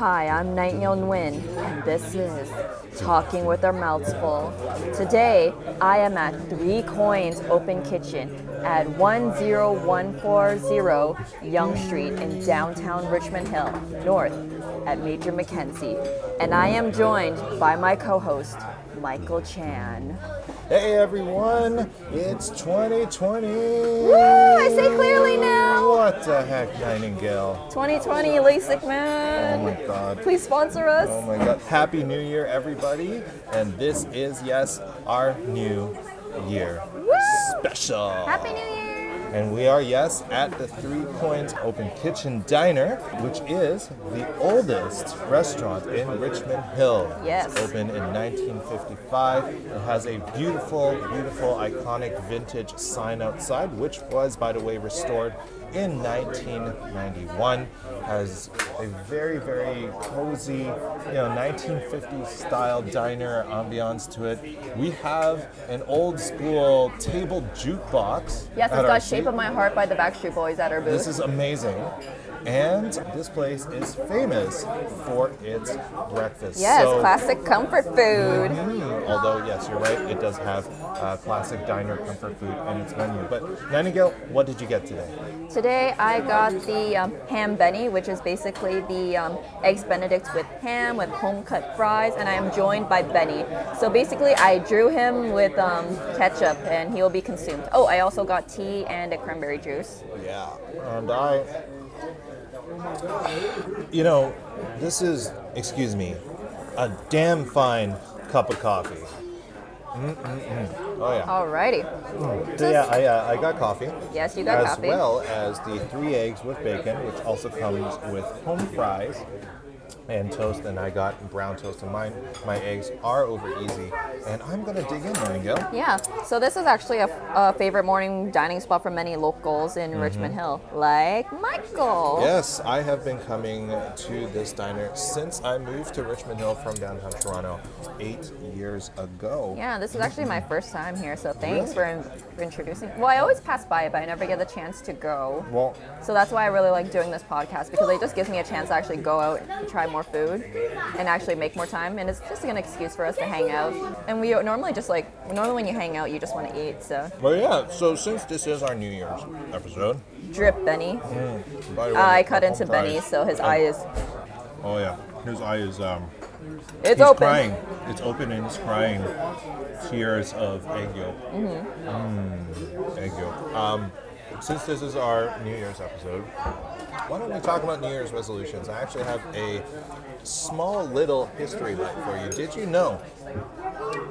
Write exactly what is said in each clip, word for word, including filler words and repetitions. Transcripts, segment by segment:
Hi, I'm Nightingale Nguyen, and this is Talking With Our Mouths Full. Today, I am at Three Coins Open Kitchen at one oh one four zero Yonge Street in downtown Richmond Hill, north at Major Mackenzie. And I am joined by my co-host, Michael Chan. Hey everyone, it's twenty twenty. Woo, I see clearly now. What the heck, Nightingale? twenty twenty, LASIK man. Oh my God. Please sponsor us. Oh my God. Happy New Year, everybody. And this is, yes, our new year Woo! Special. Happy New Year. And we are, yes, at the Three Coins Open Kitchen Diner, which is the oldest restaurant in Richmond Hill. Yes. It's opened in nineteen fifty-five. It has a beautiful, beautiful, iconic vintage sign outside, which was, by the way, restored in nineteen ninety-one. Has a very, very cozy, you know, nineteen fifties style diner ambiance to it. We have an old school table jukebox. Yes, it's got Shape of My Heart by the Backstreet Boys at our booth. This is amazing. And this place is famous for its breakfast. Yes, so, classic comfort food. Mm-hmm. Although, yes, you're right, it does have uh, classic diner comfort food in its menu. But Nightingale, what did you get today? Today I got the um, ham benny, which is basically the um, eggs benedict with ham, with home-cut fries, and I am joined by Benny. So basically I drew him with um, ketchup and he will be consumed. Oh, I also got tea and a cranberry juice. Yeah, and I... You know, this is, excuse me, a damn fine cup of coffee. Mm-mm-mm. Oh, yeah. Alrighty. Mm. So yeah, I, uh, I got coffee. Yes, you got as coffee. As well as the three eggs with bacon, which also comes with home fries and toast, and I got brown toast, and mine, my eggs are over easy, and I'm gonna dig in, Nightingale. Yeah, so this is actually a, a favorite morning dining spot for many locals in mm-hmm. Richmond Hill, like Michael. Yes, I have been coming to this diner since I moved to Richmond Hill from downtown Toronto eight years ago. Yeah, this is actually my first time here, so thanks really? for, in, for introducing. Well, I always pass by it, but I never get the chance to go. Well, so that's why I really like doing this podcast, because it just gives me a chance to actually go out and try more food and actually make more time, and it's just an excuse for us to hang out. And we normally just like normally when you hang out you just want to eat, so well yeah so since this is our New Year's episode, drip Benny. Mm. By the way, uh, I cut into Benny eyes. So his oh. eye is oh yeah his eye is um it's he's open crying. It's open and he's crying tears of egg yolk. Mm-hmm. Mm, egg yolk. Um since this is our New Year's episode, why don't we talk about New Year's resolutions? I actually have a small little history bite for you. Did you know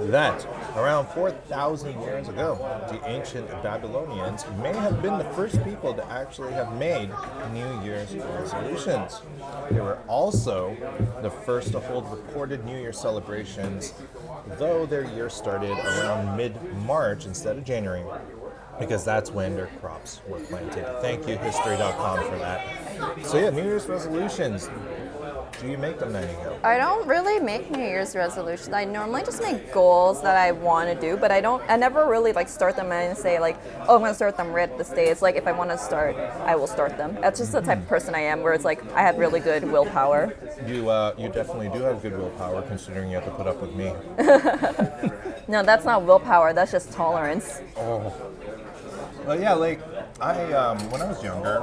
that around four thousand years ago, the ancient Babylonians may have been the first people to actually have made New Year's resolutions? They were also the first to hold recorded New Year celebrations, though their year started around mid-March instead of January, because that's when their crops were planted. Thank you, history dot com, for that. So yeah, New Year's resolutions. Do you make them, Nightingale? I don't really make New Year's resolutions. I normally just make goals that I want to do, but I don't. I never really like start them and say like, oh, I'm going to start them right this day. It's like if I want to start, I will start them. That's just the type of person I am, where it's like I have really good willpower. You, uh, you definitely do have good willpower, considering you have to put up with me. No, that's not willpower. That's just tolerance. Oh. Well, yeah, like, I, um, when I was younger,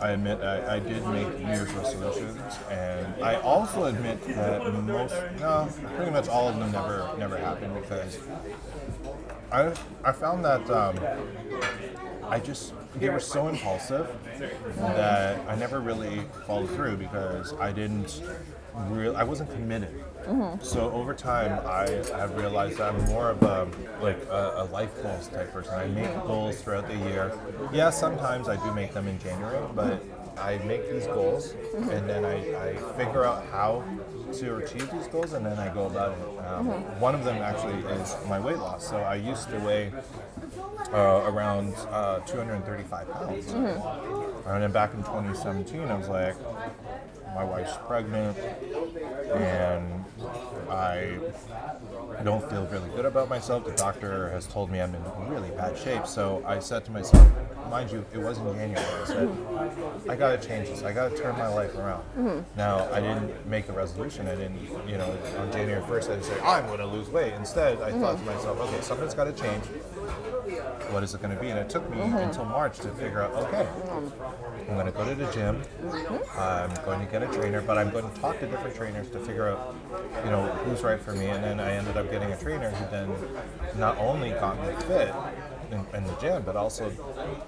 I admit I, I did make New Year's resolutions, and I also admit that most, no, pretty much all of them never, never happened, because I, I found that, um, I just, they were so impulsive that I never really followed through, because I didn't really, I wasn't committed. Mm-hmm. So over time, I have realized that I'm more of a like a, a life goals type person. I make goals throughout the year. Yeah, sometimes I do make them in January, but I make these goals, mm-hmm. and then I, I figure out how to achieve these goals, and then I go about it. Um, mm-hmm. One of them actually is my weight loss. So I used to weigh uh, around uh, two hundred thirty-five pounds. Mm-hmm. And then back in twenty seventeen, I was like, my wife's pregnant, and I don't feel really good about myself. The doctor has told me I'm in really bad shape. So I said to myself, mind you, it was in January. I said, mm-hmm. I got to change this. I got to turn my life around. Mm-hmm. Now, I didn't make a resolution. I didn't, you know, on January first, I didn't say, I'm going to lose weight. Instead, I mm-hmm. thought to myself, okay, something's got to change. What is it going to be? And it took me mm-hmm. until March to figure out, okay, I'm going to go to the gym. Mm-hmm. I'm going to get a trainer, but I'm going to talk to different trainers to figure out, you know, who's right for me. And then I ended up getting a trainer who then not only got me fit in, in the gym, but also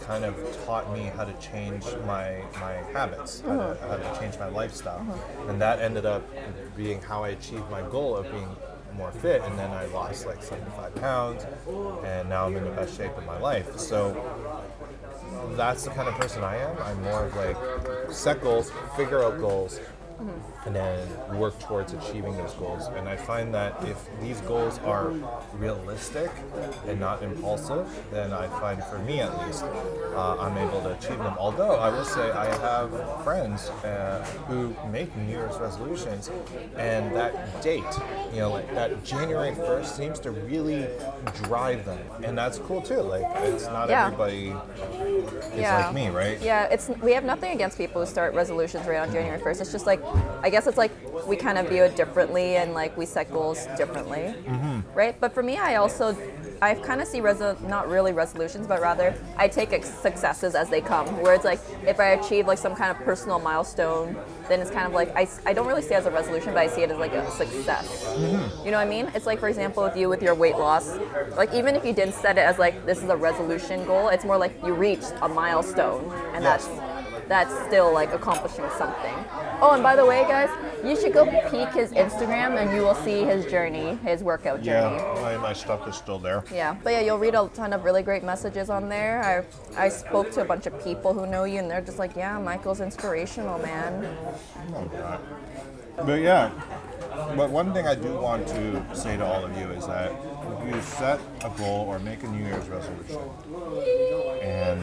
kind of taught me how to change my my habits, how to, how to change my lifestyle. Mm-hmm. And that ended up being how I achieved my goal of being more fit, and then I lost like seventy-five pounds, and now I'm in the best shape of my life. So that's the kind of person I am. I'm more of like, set goals, figure out goals, mm-hmm. and then work towards achieving those goals. And I find that if these goals are realistic and not impulsive, then I find, for me at least, uh, I'm able to achieve them. Although I will say I have friends uh, who make New Year's resolutions, and that date, you know, like that January first seems to really drive them. And that's cool too. Like, it's not yeah. everybody is yeah. like me, right? Yeah, it's we have nothing against people who start resolutions right on January first. It's just like, I guess it's like we kind of view it differently, and like we set goals differently, mm-hmm. right? But for me, I also, I kind of see resol- not really resolutions, but rather I take ex- successes as they come, where it's like if I achieve like some kind of personal milestone, then it's kind of like, I, I don't really see it as a resolution, but I see it as like a success. Mm-hmm. You know what I mean? It's like, for example, with you with your weight loss, like even if you didn't set it as like this is a resolution goal, it's more like you reached a milestone, and yes. that's that's still like accomplishing something. Oh, and by the way, guys, you should go peek his Instagram and you will see his journey, his workout journey. Yeah, my, my stuff is still there. Yeah, but yeah, you'll read a ton of really great messages on there. I I spoke to a bunch of people who know you, and they're just like, yeah, Michael's inspirational, man. Oh, God. But yeah, but one thing I do want to say to all of you is that if you set a goal or make a New Year's resolution and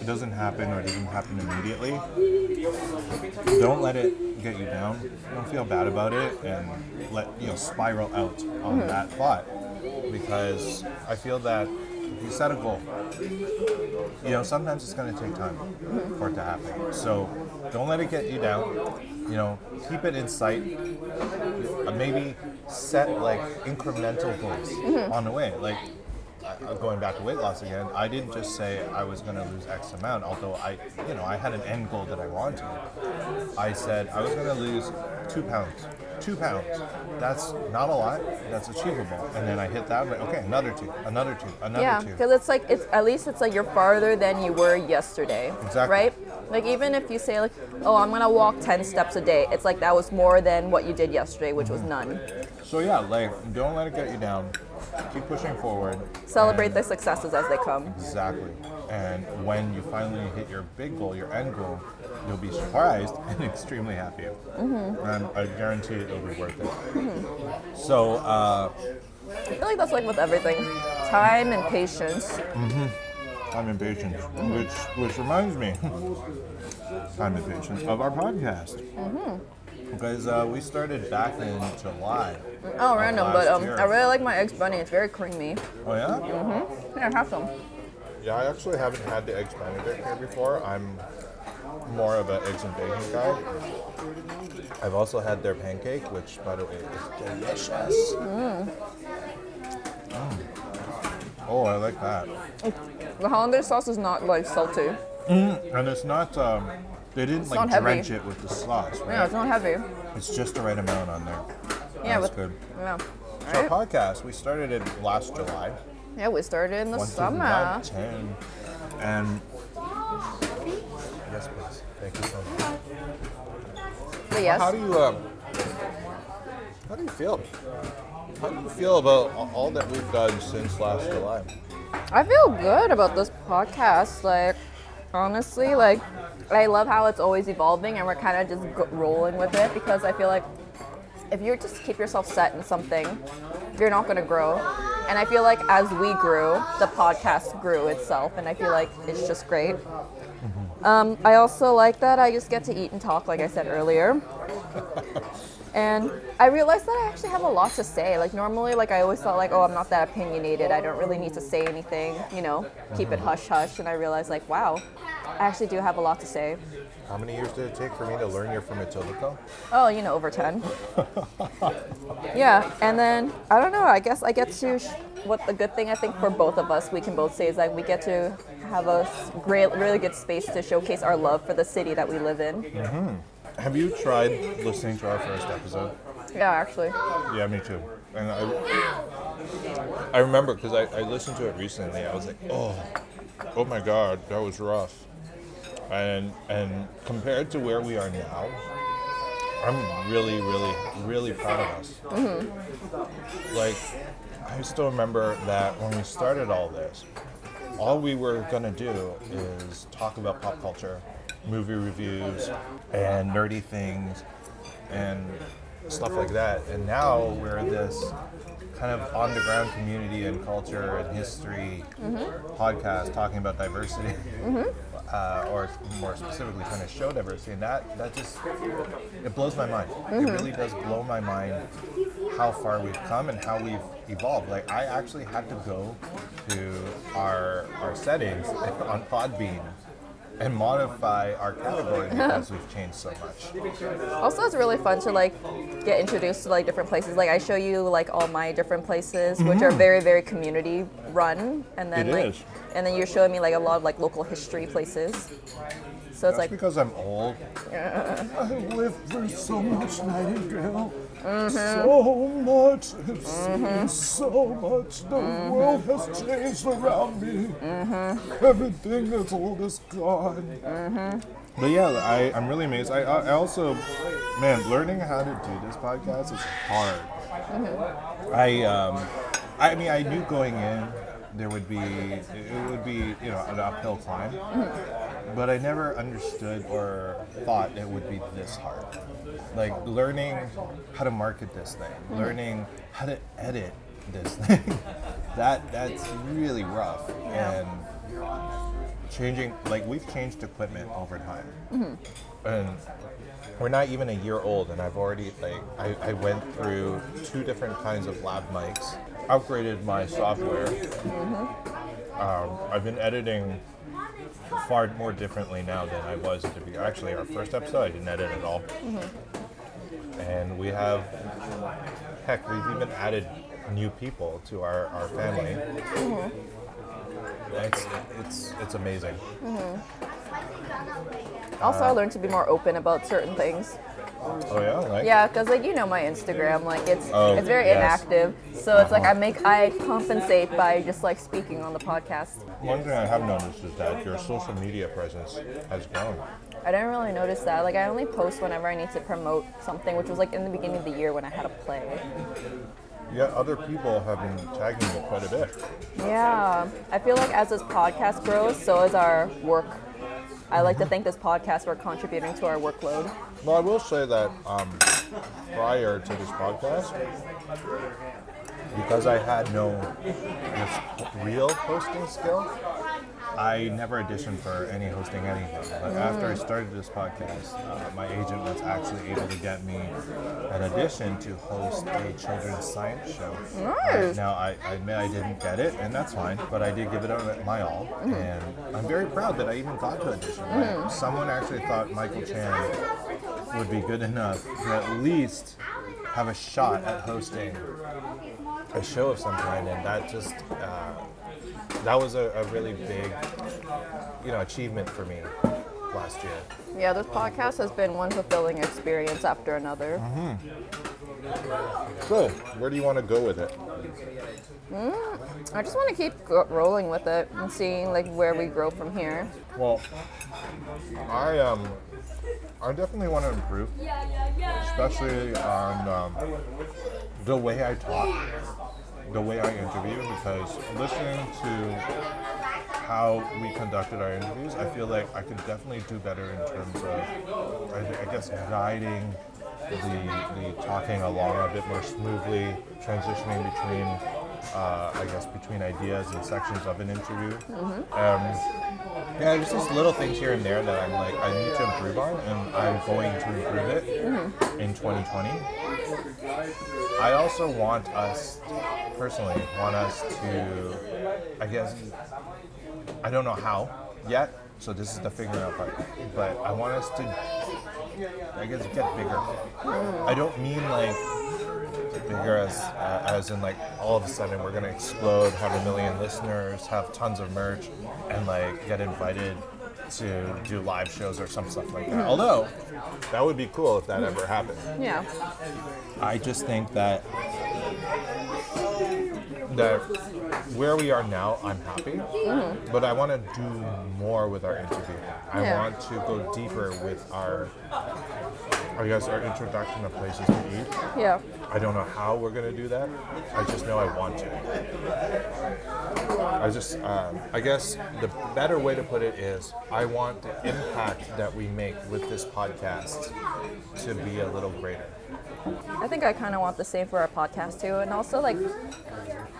it doesn't happen or it doesn't happen immediately, don't let it get you down. Don't feel bad about it and let, you know, spiral out on mm-hmm. that thought, because I feel that if you set a goal, you know, sometimes it's going to take time mm-hmm. for it to happen. So don't let it get you down. You know, keep it in sight. Maybe set like incremental goals mm-hmm. on the way. Like, going back to weight loss again, I didn't just say I was going to lose X amount, although I, you know, I had an end goal that I wanted. I said I was going to lose two pounds. Two pounds. That's not a lot. That's achievable. And then I hit that. Like, okay, another two, another two, another yeah, two. Yeah, because it's like, it's at least it's like you're farther than you were yesterday. Exactly. Right? Like, even if you say like, oh, I'm going to walk ten steps a day, it's like that was more than what you did yesterday, which mm-hmm. was none. So yeah, like, don't let it get you down. Keep pushing forward. Celebrate the successes as they come. Exactly. And when you finally hit your big goal, your end goal, you'll be surprised and extremely happy. Mm-hmm. And I guarantee it'll be worth it. Mm-hmm. So, uh... I feel like that's like with everything. Time and patience. Mm-hmm. Time and patience. Mm-hmm. Which, which reminds me, time and patience, of our podcast. Mm-hmm. Because uh, we started back in July. Oh, random, but um, I really like my eggs bunny. It's very creamy. Oh, yeah? Mm-hmm. Yeah, have some. Yeah, I actually haven't had the eggs Benedict here before. I'm more of an eggs and bacon guy. I've also had their pancake, which, by the way, is delicious. Mm. Mm. Oh, I like that. The hollandaise sauce is not, like, salty. Mm. And it's not... Um, They didn't it's like drench it with the sauce, right? Yeah, it's not heavy. It's just the right amount on there. Yeah, that's good. Yeah. So right. Our podcast, we started it last July. Yeah, we started in the summer. two thousand ten And yes, please. Thank you so much. But yes. How do you um, how do you feel? How do you feel about all that we've done since last July? I feel good about this podcast. Like, honestly, like, I love how it's always evolving, and we're kind of just g- rolling with it, because I feel like if you just keep yourself set in something, you're not going to grow. And I feel like as we grew, the podcast grew itself, and I feel like it's just great. Mm-hmm. Um, I also like that I just get to eat and talk, like I said earlier. And I realized that I actually have a lot to say. Like normally, like I always thought like, oh, I'm not that opinionated. I don't really need to say anything, you know, mm-hmm. keep it hush hush. And I realized like, wow, I actually do have a lot to say. How many years did it take for me to learn you're from Etobicoke? Oh, you know, over ten. Yeah, and then, I don't know, I guess I get to, sh- what the good thing I think for both of us, we can both say is that we get to have a great, really good space to showcase our love for the city that we live in. Mm-hmm. Have you tried listening to our first episode? Yeah, actually. Yeah, me too. And I, I remember, because I, I listened to it recently, I was like, oh, oh my God, that was rough. And and compared to where we are now, I'm really, really, really proud of us. Mm-hmm. Like, I still remember that when we started all this, all we were going to do is talk about pop culture, movie reviews, and nerdy things, and stuff like that. And now we're this kind of on-the-ground community and culture and history mm-hmm. podcast talking about diversity. Mm-hmm. Uh, or more specifically, kind of show diversity, and that, that just, it blows my mind. Mm-hmm. It really does blow my mind how far we've come and how we've evolved. Like, I actually had to go to our our settings on Podbean and modify our category because we've changed so much. Also, it's really fun to like get introduced to like different places. Like I show you like all my different places, mm-hmm. which are very, very community run, and then it like, is. and then you're showing me like a lot of like local history places. So it's That's like because I'm old. Yeah. I lived through so much Nightingale, mm-hmm. so much, I've mm-hmm. seen so much. The mm-hmm. world has changed around me. Mm-hmm. Everything that's old is gone. Mm-hmm. But yeah, I, I'm really amazed. I, I also, man, learning how to do this podcast is hard. Mm-hmm. I, um, I mean, I knew going in there would be, it would be, you know, an uphill climb, mm-hmm. but I never understood or thought it would be this hard. Like learning how to market this thing, mm-hmm. learning how to edit this thing, that that's really rough. And changing, like we've changed equipment over time, mm-hmm. and we're not even a year old, and I've already like I, I went through two different kinds of lab mics, upgraded my software. Mm-hmm. Um, I've been editing far more differently now than I was at the beginning. Actually, our first episode I didn't edit at all, mm-hmm. and we have heck, we've even added new people to our our family. Mm-hmm. It's, it's it's amazing. Mm-hmm. Also, uh, I learned to be more open about certain things. Oh yeah, like yeah, because like you know my Instagram, like it's oh, it's very yes. inactive, so uh-huh. it's like I make I compensate by just like speaking on the podcast. One thing I have noticed is that your social media presence has grown. I didn't really notice that. Like I only post whenever I need to promote something, which was like in the beginning of the year when I had a play. Yet other people have been tagging me quite a bit. Yeah. I feel like as this podcast grows, so is our work. I like to think this podcast, we're contributing to our workload. Well, I will say that um, prior to this podcast, because I had no real hosting skill, I never auditioned for any hosting anything. But mm. after I started this podcast, uh, my agent was actually able to get me an audition to host a children's science show. Nice. Uh, now, I, I admit I didn't get it, and that's fine, but I did give it my all, mm. and I'm very proud that I even got to audition. Mm. Like, someone actually thought Michael Chan would be good enough to at least have a shot at hosting a show of some kind, and that just... Uh, That was a, a really big, you know, achievement for me last year. Yeah, this podcast has been one fulfilling experience after another. Mm-hmm. So, where do you want to go with it? Mm, I just want to keep go- rolling with it and seeing like where we grow from here. Well, I um, I definitely want to improve, especially on um, the way I talk. The way I interview, because listening to how we conducted our interviews, I feel like I could definitely do better in terms of, I, I guess, guiding the the talking along a bit more smoothly, transitioning between, uh, I guess, between ideas and sections of an interview. Mm-hmm. Um, Yeah, there's just little things here and there that I'm like, I need to improve on, and I'm going to improve it mm-hmm. in twenty twenty. I also want us, personally, want us to, I guess, I don't know how yet, so this is the figuring out part, but I want us to, I guess, get bigger. I don't mean like bigger as, uh, as in like all of a sudden we're going to explode, have a million listeners, have tons of merch, and like get invited to do live shows or some stuff like that. Mm-hmm. Although, that would be cool if that mm-hmm. ever happened. Yeah. I just think that that where we are now, I'm happy, mm-hmm. but I want to do more with our interview. I yeah. want to go deeper with our, I guess, our introduction of places to eat. Yeah. I don't know how we're going to do that. I just know I want to. I just, um, I guess the better way to put it is I want the impact that we make with this podcast to be a little greater. I think I kind of want the same for our podcast too, and also like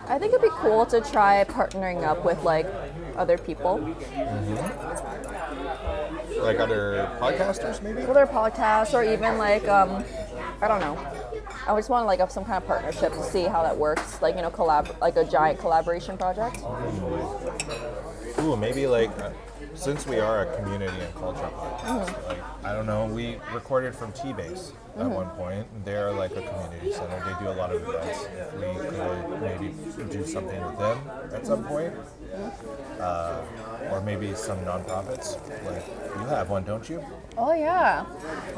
I think it'd be cool to try partnering up with like other people, mm-hmm. like other podcasters maybe, other podcasts, or even like um, I don't know. I just want like some kind of partnership to see how that works, like you know, collab, like a giant collaboration project. Ooh, maybe like. Uh, Since we are a community and culture podcast, mm-hmm. like, I don't know, we recorded from T-Base mm-hmm. at one point. They're like a community center. They do a lot of events. If we could maybe do something with them at some point, mm-hmm. uh, or maybe some nonprofits. Like, you have one, don't you? Oh, yeah.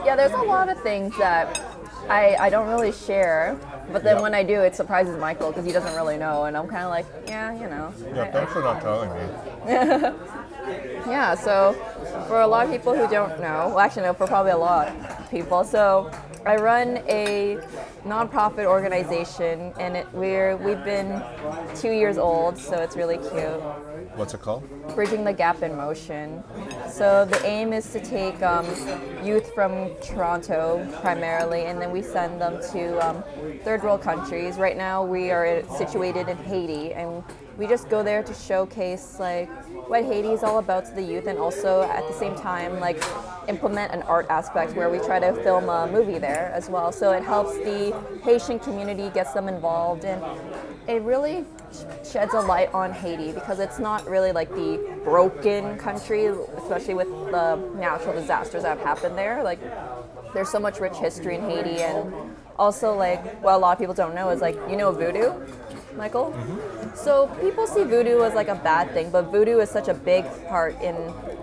Yeah, there's a lot of things that I, I don't really share, but then yep. when I do, it surprises Michael because he doesn't really know, and I'm kind of like, yeah, you know. Yeah, I, thanks I, for not telling me. Yeah, so for a lot of people who don't know, well, actually no, for probably a lot of people, so I run a nonprofit organization, and it, we're, we've been two years old, so it's really cute. What's it called? Bridging the Gap in Motion. So the aim is to take um, youth from Toronto primarily, and then we send them to um, third world countries. Right now we are situated in Haiti, and we just go there to showcase like what Haiti is all about to the youth, and also at the same time like implement an art aspect where we try to film a movie there as well. So it helps the Haitian community, gets them involved, and it really sheds a light on Haiti because it's not really like the broken country, especially with the natural disasters that have happened there. Like there's so much rich history in Haiti, and also like what a lot of people don't know is like, you know, voodoo, Michael? Mm-hmm. So people see voodoo as like a bad thing, but voodoo is such a big part in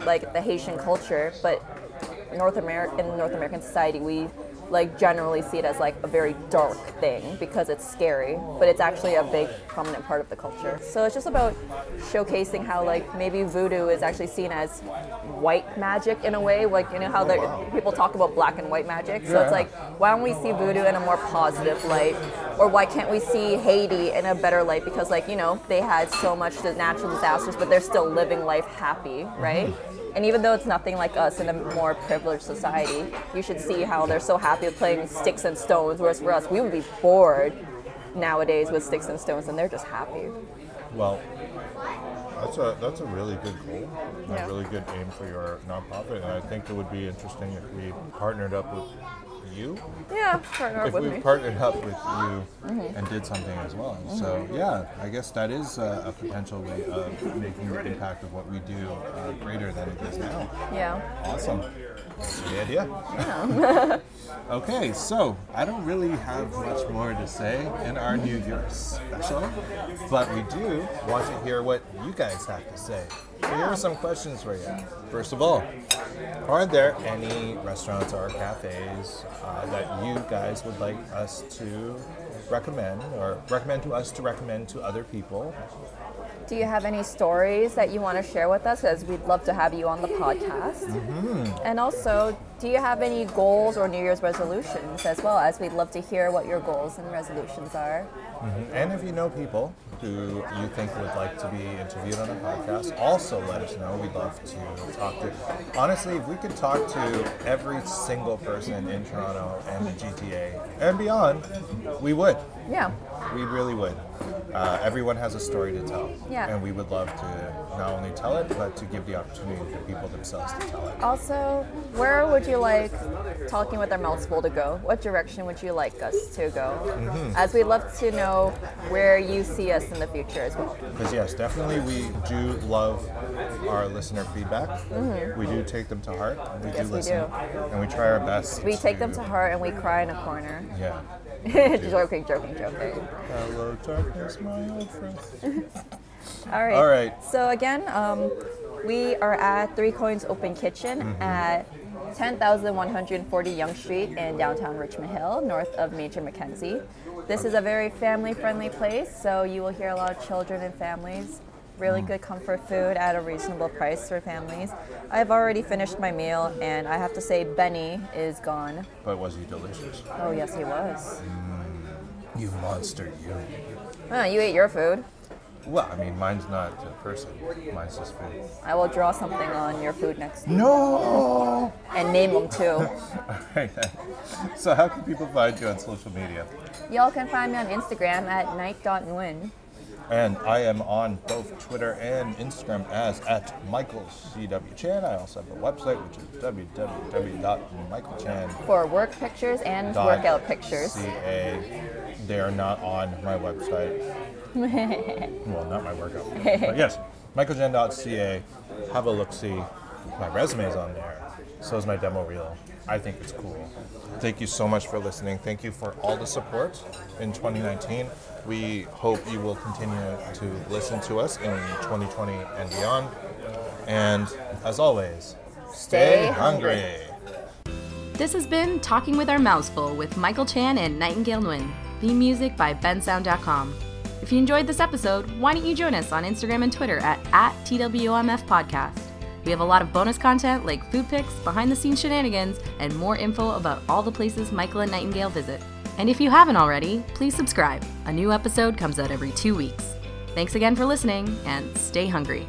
like the Haitian culture. But North America, in North American society, we like generally see it as like a very dark thing because it's scary, but it's actually a big prominent part of the culture. So it's just about showcasing how like maybe voodoo is actually seen as white magic in a way, like you know how the, people talk about black and white magic. So yeah. It's like, why don't we see voodoo in a more positive light, or why can't we see Haiti in a better light, because like you know they had so much natural disasters but they're still living life happy, right? Mm-hmm. And even though it's nothing like us in a more privileged society, you should see how they're so happy with playing sticks and stones, whereas for us, we would be bored nowadays with sticks and stones, and they're just happy. Well, that's a that's a really good goal, and yeah. a really good aim for your nonprofit, and I think it would be interesting if we partnered up with you. Yeah, partner up if with we me. partnered up with you mm-hmm. and did something as well. Mm-hmm. So yeah, I guess that is a, a potential way of making the impact of what we do uh, greater than it is now. Yeah. Awesome. That's the idea. Yeah. Okay, so I don't really have much more to say in our New Year's special, but we do want to hear what you guys have to say. So here are some questions for you. First of all, are there any restaurants or cafes uh, that you guys would like us to recommend, or recommend to us to recommend to other people? Do you have any stories that you want to share with us, as we'd love to have you on the podcast? Mm-hmm. And also, do you have any goals or New Year's resolutions as well, as we'd love to hear what your goals and resolutions are? Mm-hmm. And if you know people who you think would like to be interviewed on a podcast, also let us know. We'd love to talk to. Honestly, if we could talk to every single person in Toronto and the G T A and beyond, we would. Yeah. We really would. uh, everyone has a story to tell. Yeah. And we would love to not only tell it, but to give the opportunity for people themselves to tell it. Also, where would you like Talking With Our Mouths Full to go? What direction would you like us to go? Mm-hmm. As we'd love to know where you see us in the future as well. Because yes, definitely we do love our listener feedback. Mm-hmm. We do take them to heart. We yes, do listen. We do. And we try our best. We to... take them to heart and we cry in a corner. Yeah. joking, joking, joking. Hello, darkness, my old friend. All right. All right. So again, um, we are at Three Coins Open Kitchen mm-hmm. at ten thousand one hundred forty Yonge Street in downtown Richmond Hill, north of Major Mackenzie. This is a very family-friendly place, so you will hear a lot of children and families. Really good comfort food at a reasonable price for families. I've already finished my meal, and I have to say Benny is gone. But was he delicious? Oh, yes, he was. Mm, you monster, you. Oh, you ate your food. Well, I mean, mine's not a person. Mine's just food. I will draw something on your food next time. No! And name them, too. All right. So how can people find you on social media? Y'all can find me on Instagram at night dot nguyen. And I am on both Twitter and Instagram as at Michael C W Chan. I also have a website, which is w w w dot michael chan dot com. For work pictures and workout pictures. C A. They are not on my website. Well, not my workout. But yes, michael chan dot c a. Have a look-see. My resume is on there. So is my demo reel. I think it's cool. Thank you so much for listening. Thank you for all the support in twenty nineteen. We hope you will continue to listen to us in twenty twenty and beyond. And as always, stay hungry. This has been Talking With Our Mouths Full with Michael Chan and Nightingale Nguyen. Theme music by ben sound dot com. If you enjoyed this episode, why don't you join us on Instagram and Twitter at, at T W O M F Podcast. We have a lot of bonus content like food pics, behind-the-scenes shenanigans, and more info about all the places Michael and Nightingale visit. And if you haven't already, please subscribe. A new episode comes out every two weeks. Thanks again for listening, and stay hungry.